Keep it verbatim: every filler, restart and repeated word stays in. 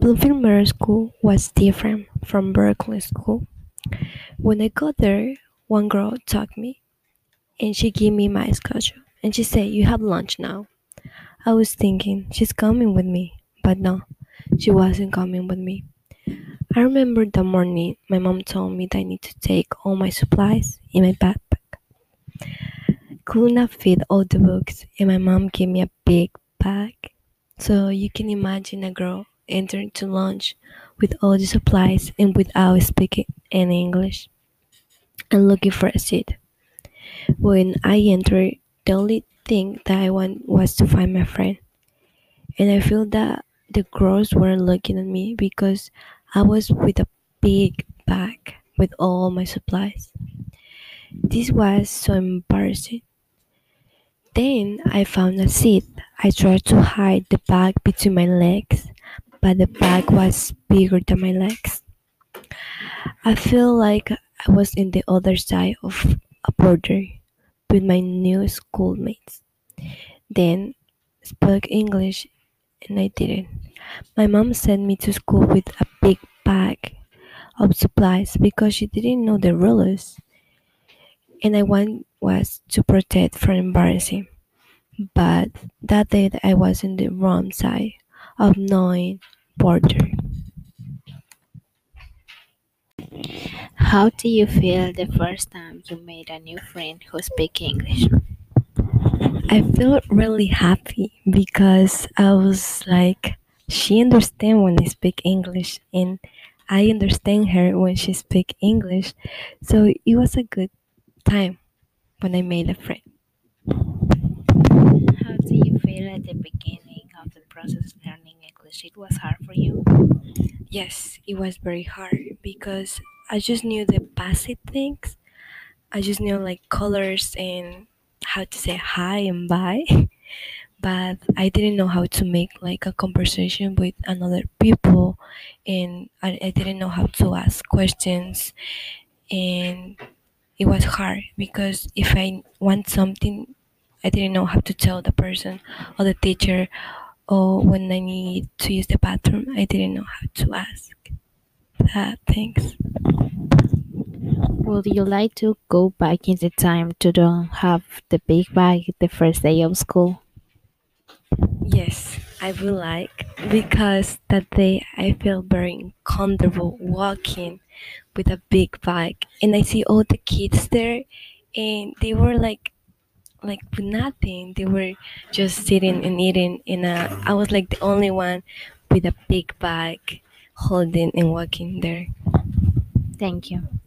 Bluefield Middle School was different from Berkeley School. When I got there, one girl talked to me, and she gave me my schedule, and she said, "You have lunch now." I was thinking, she's coming with me, but no, she wasn't coming with me. I remember that morning, my mom told me that I need to take all my supplies in my backpack. Could not fit all the books, and my mom gave me a big bag. So you can imagine a girl entering to lunch with all the supplies and without speaking any English, and looking for a seat. When I entered, the only thing that I wanted was to find my friend, and I feel that the girls weren't looking at me because I was with a big bag with all my supplies. This was so embarrassing. Then I found a seat. I tried to hide the bag between my legs, but the bag was bigger than my legs. I feel like I was in the other side of a border with my new schoolmates. Then spoke English, and I didn't. My mom sent me to school with a big bag of supplies because she didn't know the rules, and I want was to protect from embarrassing. But that day I was on the wrong side of knowing border. How do you feel the first time you made a new friend who speaks English? I feel really happy because I was like, she understands when I speak English, and I understand her when she speaks English. So it was a good time when I made a friend. How do you feel at the beginning of the process learning English? It was hard for you? Yes, it was very hard because I just knew the basic things. I just knew like colors and how to say hi and bye, but I didn't know how to make like a conversation with another people, and I, I didn't know how to ask questions, and it was hard because if I want something, I didn't know how to tell the person or the teacher, or when I need to use the bathroom, I didn't know how to ask that. Thanks. Would you like to go back in the time to don't have the big bag the first day of school? Yes, I would like, because that day I feel very uncomfortable walking with a big bag, and I see all the kids there, and they were like like with nothing. They were just sitting and eating, and uh, I was like the only one with a big bag holding and walking there. Thank you.